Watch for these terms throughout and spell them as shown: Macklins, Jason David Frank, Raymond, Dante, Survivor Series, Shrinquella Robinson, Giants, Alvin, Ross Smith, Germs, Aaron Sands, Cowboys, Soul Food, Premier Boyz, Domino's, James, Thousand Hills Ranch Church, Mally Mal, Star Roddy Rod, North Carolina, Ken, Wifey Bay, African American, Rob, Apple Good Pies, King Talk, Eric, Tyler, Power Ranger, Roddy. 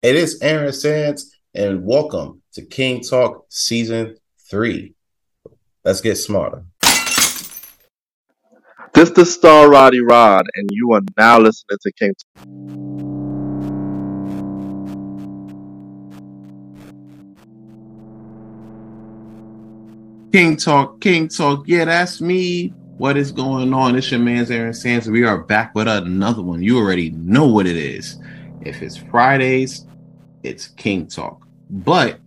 It is Aaron Sands, and welcome to King Talk Season 3. Let's get smarter. This is Star Roddy Rod, and you are now listening to King Talk. King Talk, King Talk. Yeah, that's me. What is going on? It's your man's Aaron Sands. We are back with another one. You already know what it is. If it's Fridays, it's King Talk. But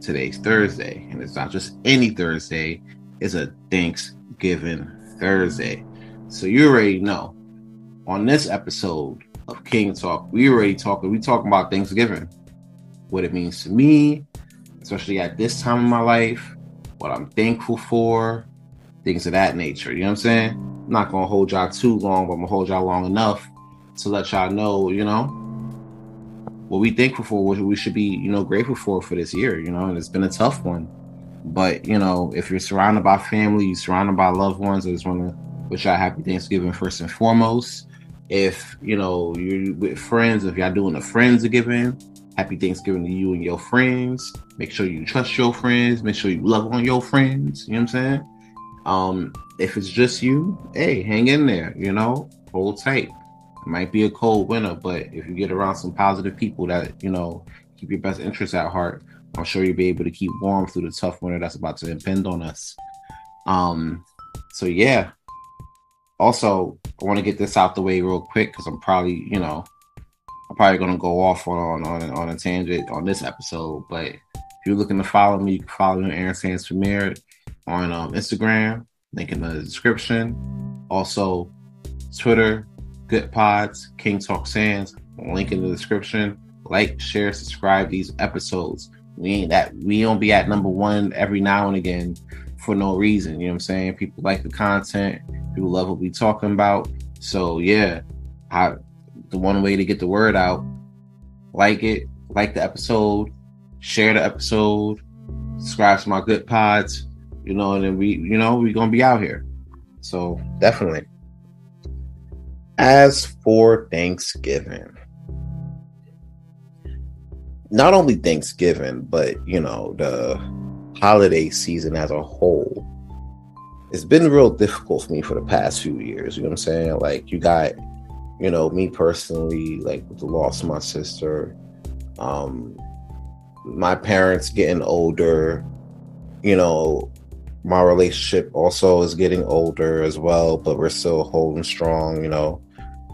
today's Thursday, and it's not just any Thursday. It's a Thanksgiving Thursday. So you already know. On this episode of King Talk, we talking about Thanksgiving, what it means to me, especially at this time in my life, what I'm thankful for, things of that nature. You know what I'm saying? I'm not gonna hold y'all too long, but I'm gonna hold y'all long enough to let y'all know, you know, what we thankful for, what we should be, you know, grateful for this year, you know, and it's been a tough one. But, you know, if you're surrounded by family, you're surrounded by loved ones, I just want to wish y'all happy Thanksgiving first and foremost. If, you know, you're with friends, if y'all doing a Friendsgiving, happy Thanksgiving to you and your friends. Make sure you trust your friends. Make sure you love on your friends. You know what I'm saying? If it's just you, hey, hang in there, you know, hold tight. It might be a cold winter, but if you get around some positive people that, you know, keep your best interests at heart, I'm sure you'll be able to keep warm through the tough winter that's about to impend on us. So yeah. Also, I want to get this out the way real quick because I'm probably going to go off on a tangent on this episode. But if you're looking to follow me, you can follow me on Aaron Sands Premier on Instagram, link in the description. Also, Twitter, Good Pods, King Talk Sands, link in the description. Like, share, subscribe these episodes. We don't be at number one every now and again for no reason. You know what I'm saying? People like the content. People love what we talking about. So yeah, the one way to get the word out, like it, like the episode, share the episode, subscribe to my Good Pods, you know, and then we're going to be out here. So definitely. As for Thanksgiving, not only Thanksgiving, but, you know, the holiday season as a whole, it's been real difficult for me for the past few years. You know what I'm saying? Like, you got, you know, me personally, like with the loss of my sister, my parents getting older, you know, my relationship also is getting older as well, but we're still holding strong, you know.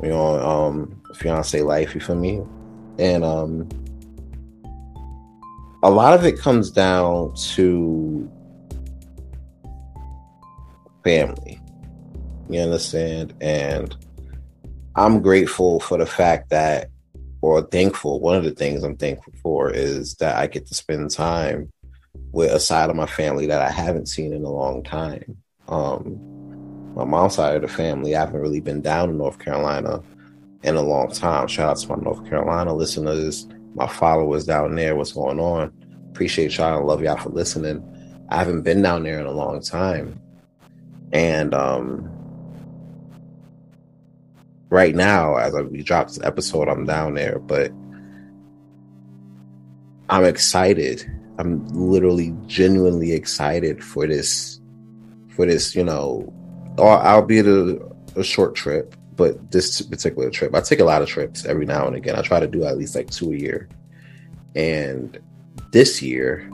You know, fiance life, you feel me? And a lot of it comes down to family. You understand? And I'm grateful for the fact that, or thankful, one of the things I'm thankful for is that I get to spend time with a side of my family that I haven't seen in a long time. My mom's side of the family, I haven't really been down in North Carolina in a long time. Shout out to my North Carolina listeners, my followers down there, what's going on? Appreciate y'all and love y'all for listening. I haven't been down there in a long time. And right now, as we drop this episode, I'm down there, but I'm excited. I'm literally genuinely excited for this, you know, albeit a short trip, but this particular trip. I take a lot of trips every now and again. I try to do at least like 2 a year. And this year,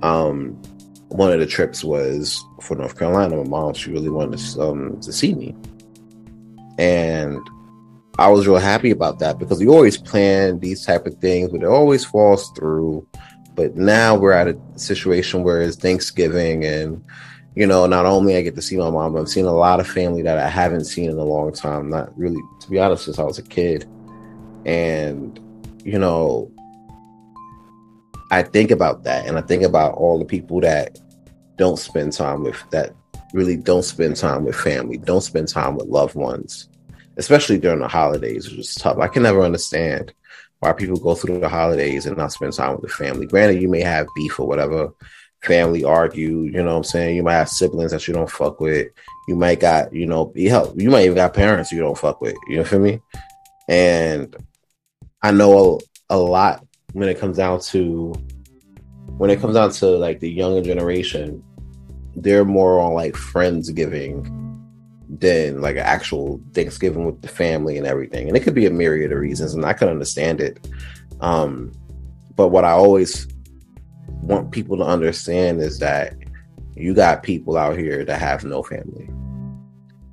one of the trips was for North Carolina. My mom, she really wanted to see me. And I was real happy about that because we always plan these type of things, but it always falls through. But now we're at a situation where it's Thanksgiving and, you know, not only I get to see my mom, but I've seen a lot of family that I haven't seen in a long time. Not really, to be honest, since I was a kid. And, you know, I think about that. And I think about all the people that don't spend time with, that really don't spend time with family, don't spend time with loved ones, especially during the holidays, which is tough. I can never understand why people go through the holidays and not spend time with the family. Granted, you may have beef or whatever, family argue, you know what I'm saying? You might have siblings that you don't fuck with. You might got, you know, you might even got parents you don't fuck with. You know what I mean? And I know a lot when it comes down to like the younger generation. They're more on like Friendsgiving than like an actual Thanksgiving with the family and everything. And it could be a myriad of reasons, and I could understand it. But what I always want people to understand is that you got people out here that have no family.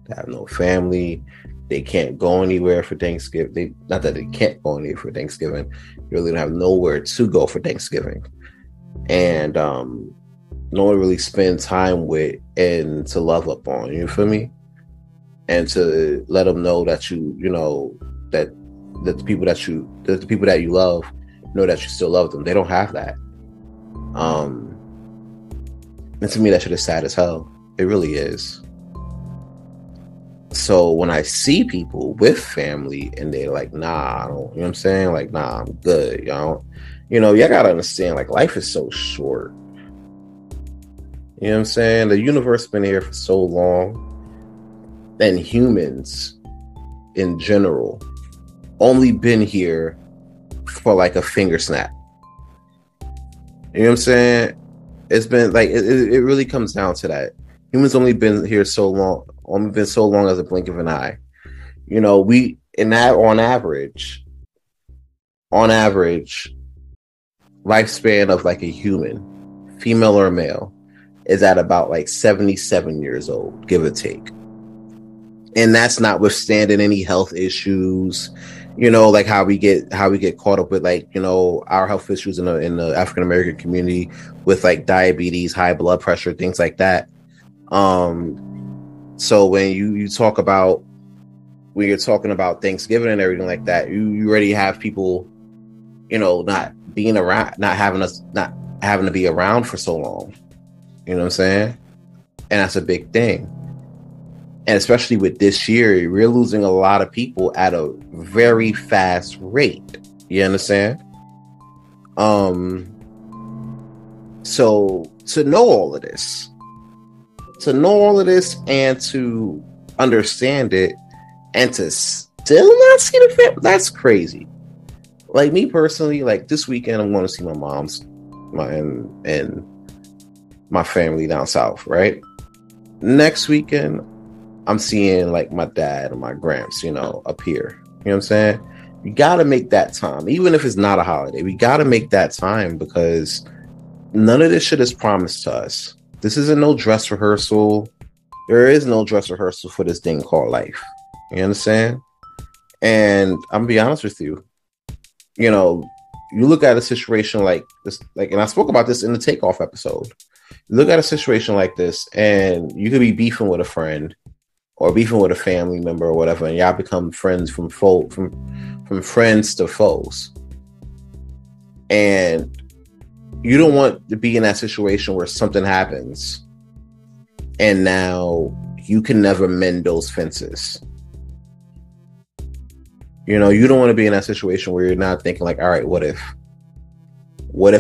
They have no family. They can't go anywhere for Thanksgiving. Not that they can't go anywhere for Thanksgiving. You really don't have nowhere to go for Thanksgiving. And no one really spend time with and to love up on. You feel me? And to let them know that you know, that the people that you love know that you still love them. They don't have that. And to me, that shit is sad as hell. It really is. So when I see people with family and they're like, nah, I don't, you know what I'm saying? Like, nah, I'm good, y'all. You know, y'all gotta understand, like, life is so short. You know what I'm saying? The universe been here for so long. And humans in general only been here for like a finger snap. You know what I'm saying? It's been like, it really comes down to that. Humans only been here so long, only been so long as a blink of an eye. You know, we, in that, on average, lifespan of like a human, female or male, is at about like 77 years old, give or take. And that's notwithstanding any health issues, you know, like how we get caught up with, like, you know, our health issues in the African American community with like diabetes, high blood pressure, things like that. So when you're talking about Thanksgiving and everything like that, you already have people, you know, not being around, not having to be around for so long. You know what I'm saying? And that's a big thing. And especially with this year, we're losing a lot of people at a very fast rate. You understand? So to know all of this and to understand it and to still not see the family, that's crazy. Like, me personally, like this weekend, I'm going to see my mom's and my family down south, right? Next weekend, I'm seeing like my dad and my gramps, you know, up here. You know what I'm saying? You got to make that time. Even if it's not a holiday, we got to make that time, because none of this shit is promised to us. This isn't no dress rehearsal. There is no dress rehearsal for this thing called life. You understand? And I'm gonna be honest with you. You know, you look at a situation like this, like, and I spoke about this in the takeoff episode. You look at a situation like this and you could be beefing with a friend or beefing with a family member or whatever, and y'all become friends from friends to foes. And you don't want to be in that situation where something happens and now you can never mend those fences. You know, you don't want to be in that situation where you're not thinking like, all right, what if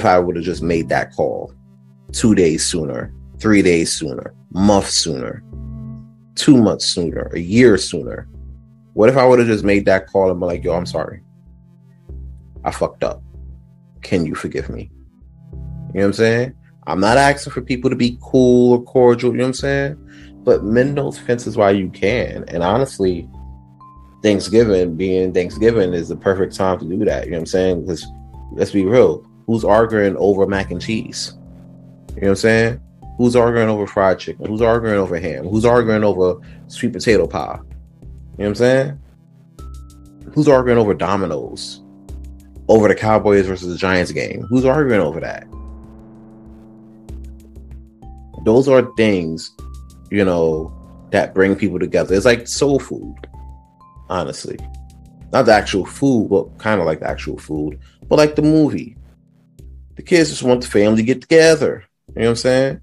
I would have just made that call 2 days sooner, 3 days sooner, month sooner, 2 months sooner, a year sooner? What if I would have just made that call and be like, yo, I'm sorry, I fucked up, can you forgive me? You know what I'm saying? I'm not asking for people to be cool or cordial, you know what I'm saying, but mend those fences while you can. And honestly, Thanksgiving is the perfect time to do that. You know what I'm saying? Because let's be real, who's arguing over mac and cheese? You know what I'm saying? Who's arguing over fried chicken? Who's arguing over ham? Who's arguing over sweet potato pie? You know what I'm saying? Who's arguing over Domino's? Over the Cowboys versus the Giants game? Who's arguing over that? Those are things, you know, that bring people together. It's like soul food, honestly. Not the actual food, but kind of like the actual food. But like the movie. The kids just want the family to get together. You know what I'm saying?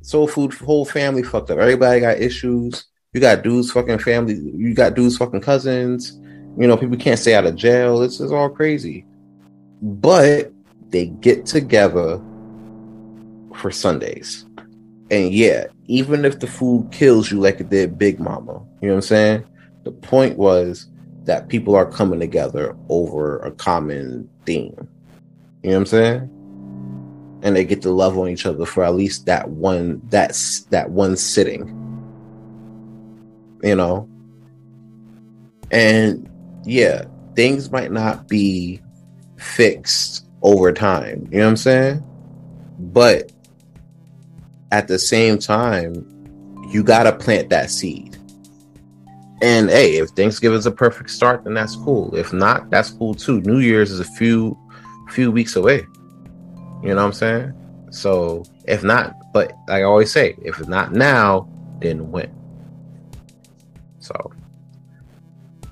Soul food, whole family fucked up. Everybody got issues. You got dudes fucking family. You got dudes fucking cousins. You know, people can't stay out of jail. This is all crazy. But they get together for Sundays. And yeah, even if the food kills you like it did Big Mama, you know what I'm saying? The point was, that people are coming together over a common theme. You know what I'm saying? And they get to love on each other for at least that one sitting. You know? And yeah, things might not be fixed over time. You know what I'm saying? But at the same time, you got to plant that seed. And hey, if Thanksgiving's a perfect start, then that's cool. If not, that's cool too. New Year's is a few weeks away. You know what I'm saying? So if not, but like I always say, if not now, then when? So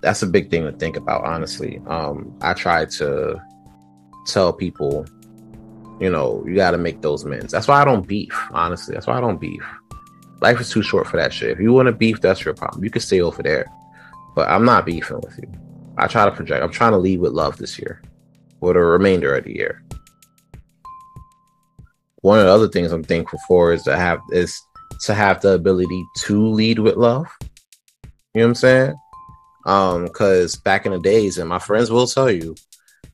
that's a big thing to think about, honestly. I try to tell people, you know, you got to make those amends. That's why I don't beef, honestly. That's why I don't beef. Life is too short for that shit. If you want to beef, that's your problem. You can stay over there. But I'm not beefing with you. I try to project. I'm trying to lead with love this year. For the remainder of the year. One of the other things I'm thankful for is to have the ability to lead with love. You know what I'm saying? Because back in the days, and my friends will tell you,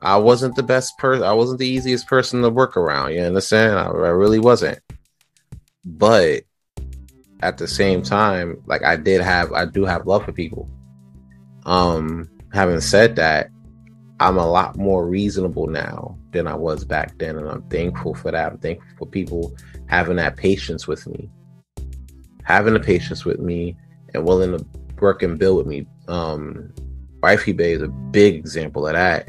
I wasn't the best person. I wasn't the easiest person to work around. You understand? I really wasn't. But at the same time, like I do have love for people. Having said that, I'm a lot more reasonable now than I was back then, and I'm thankful for that. I'm thankful for people having that patience with me, and willing to work and build with me. Wifey Bay is a big example of that,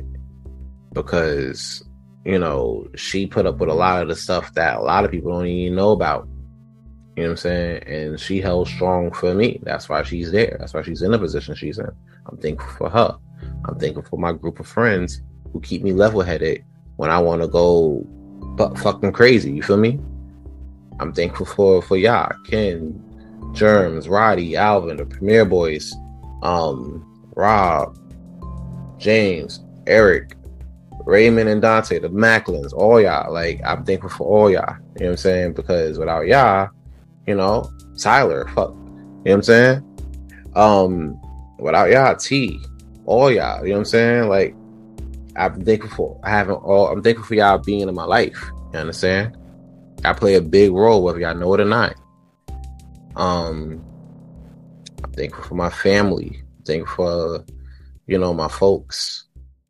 because you know she put up with a lot of the stuff that a lot of people don't even know about. You know what I'm saying? And she held strong for me. That's why she's there. That's why she's in the position she's in. I'm thankful for her. I'm thankful for my group of friends who keep me level-headed when I want to go fucking crazy. You feel me? I'm thankful for y'all. Ken, Germs, Roddy, Alvin, the Premier Boyz, Rob, James, Eric, Raymond and Dante, the Macklins, all y'all. Like, I'm thankful for all y'all. You know what I'm saying? Because without y'all, you know, Tyler, fuck. You know what I'm saying? Without y'all, T, all y'all. You know what I'm saying? Like, I'm thankful for y'all being in my life. You understand? I play a big role, whether y'all know it or not. I'm thankful for my family. I'm thankful for, you know, my folks.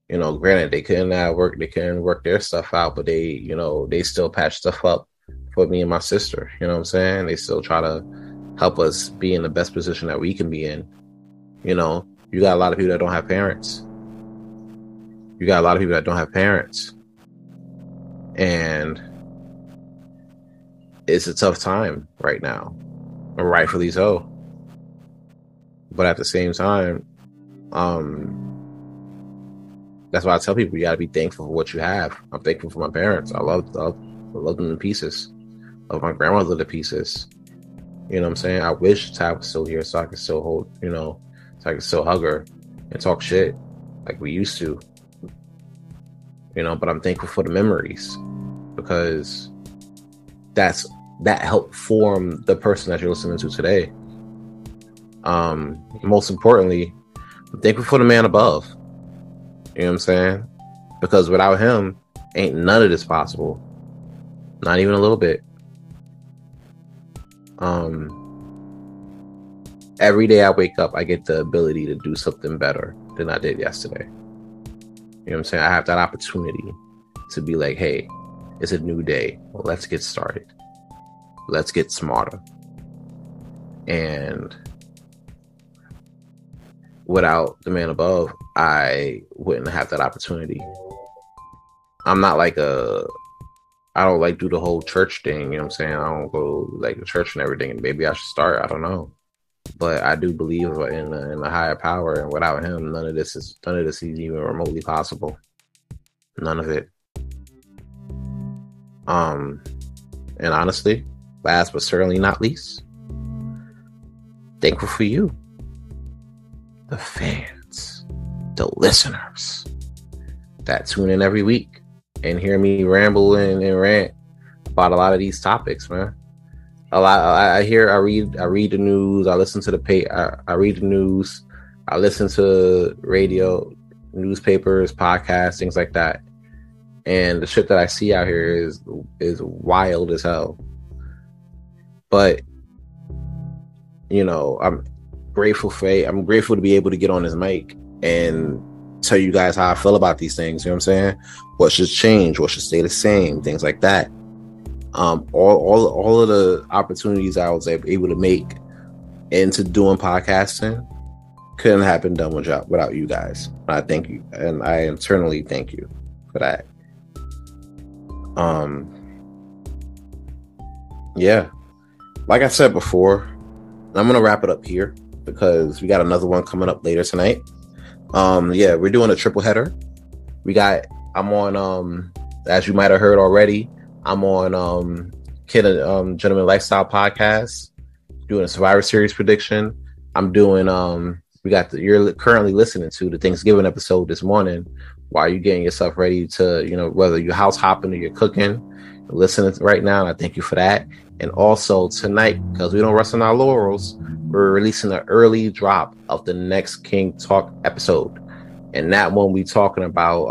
You know, granted, they couldn't work their stuff out, but they, you know, they still patch stuff up for me and my sister. You know what I'm saying? They still try to help us be in the best position that we can be in. You know, you got a lot of people that don't have parents. And it's a tough time right now, rightfully so. But at the same time, that's why I tell people you got to be thankful for what you have. I'm thankful for my parents. I love them to pieces. I love my grandmother to pieces. You know what I'm saying? I wish Ty was still here so I could still hold, you know, so I could still hug her and talk shit like we used to. You know, but I'm thankful for the memories, because that helped form the person that you're listening to today. Most importantly, I'm thankful for the man above. You know what I'm saying? Because without him, ain't none of this possible. Not even a little bit. Every day I wake up, I get the ability to do something better than I did yesterday. You know what I'm saying? I have that opportunity to be like, hey, it's a new day. Well, let's get started. Let's get smarter. And without the man above, I wouldn't have that opportunity. I'm not like I don't like do the whole church thing, you know what I'm saying? I don't go like to church and everything, and maybe I should start, I don't know. But I do believe in the higher power, and without him, none of this is even remotely possible. None of it. And honestly, last but certainly not least, thankful for you, the fans, the listeners that tune in every week and hear me ramble and rant about a lot of these topics, man. I read the news. I listen to the paper. I read the news. I listen to radio, newspapers, podcasts, things like that. And the shit that I see out here is wild as hell. But, you know, I'm grateful for it. I'm grateful to be able to get on this mic and tell you guys how I feel about these things. You know what I'm saying? What should change? What should stay the same? Things like that. All of the opportunities I was able to make into doing podcasting couldn't have been done without you guys. I thank you, and I internally thank you for that. Yeah, like I said before, I'm gonna wrap it up here because we got another one coming up later tonight. Yeah, we're doing a triple header. I'm on, as you might have heard already, I'm on Ken and Gentleman Lifestyle Podcast, doing a Survivor Series prediction. I'm doing, you're currently listening to the Thanksgiving episode this morning while you're getting yourself ready to, you know, whether you're house hopping or you're cooking, you're listening right now. And I thank you for that. And also tonight, because we don't rest on our laurels, we're releasing an early drop of the next King Talk episode. And that one we talking about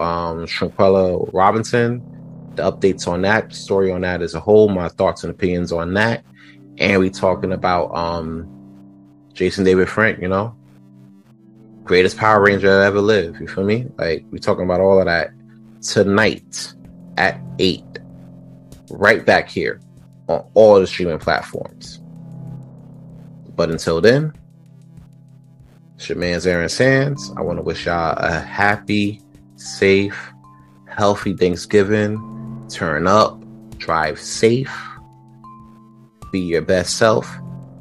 Shrinquella Robinson, the updates on that, story on that as a whole, my thoughts and opinions on that. And we talking about Jason David Frank, you know, greatest Power Ranger that ever lived. You feel me? Like, we talking about all of that tonight at 8, right back here on all the streaming platforms. But until then, it's your man's Aaron Sands. I want to wish y'all a happy, safe, healthy Thanksgiving. Turn up, drive safe, be your best self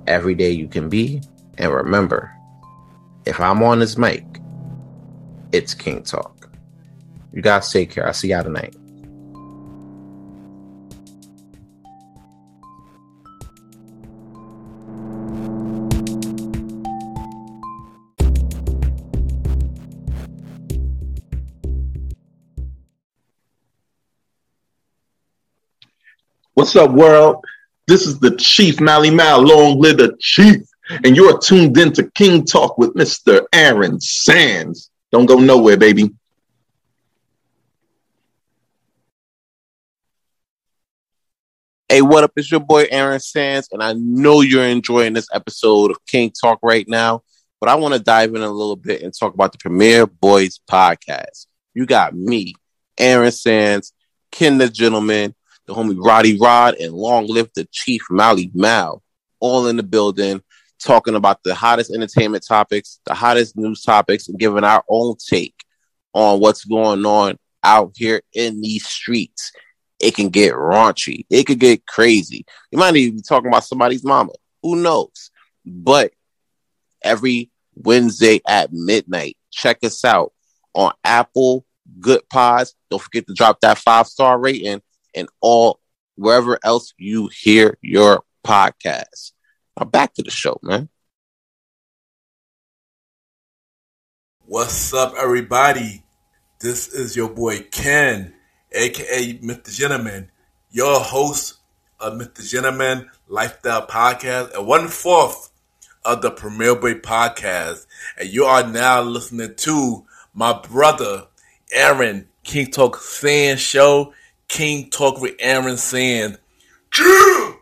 every day you can be. And remember, if I'm on this mic, it's King Talk. You guys take care. I'll see y'all tonight. What's up, world? This is the Chief Mally Mal, long live the Chief, and you're tuned in to King Talk with Mr. Aaron Sands. Don't go nowhere, baby. Hey, what up? It's your boy Aaron Sands, and I know you're enjoying this episode of King Talk right now, but I want to dive in a little bit and talk about the Premier Boyz Podcast. You got me, Aaron Sands, Ken the Gentleman, the homie Roddy Rod, and long live the Chief Mally Mal, all in the building, talking about the hottest entertainment topics, the hottest news topics, and giving our own take on what's going on out here in these streets. It can get raunchy. It could get crazy. You might even be talking about somebody's mama. Who knows? But every Wednesday at midnight, check us out on Apple Good Pies. Don't forget to drop that 5-star rating. And all wherever else you hear your podcast. Now back to the show, man. What's up, everybody? This is your boy Ken, aka Mr. Gentleman, your host of Mr. Gentleman Lifestyle Podcast and 1/4 of the Premier Boyz Podcast. And you are now listening to my brother Aaron King Talk Fan Show. King Talk with Aaron Sands. Cheer!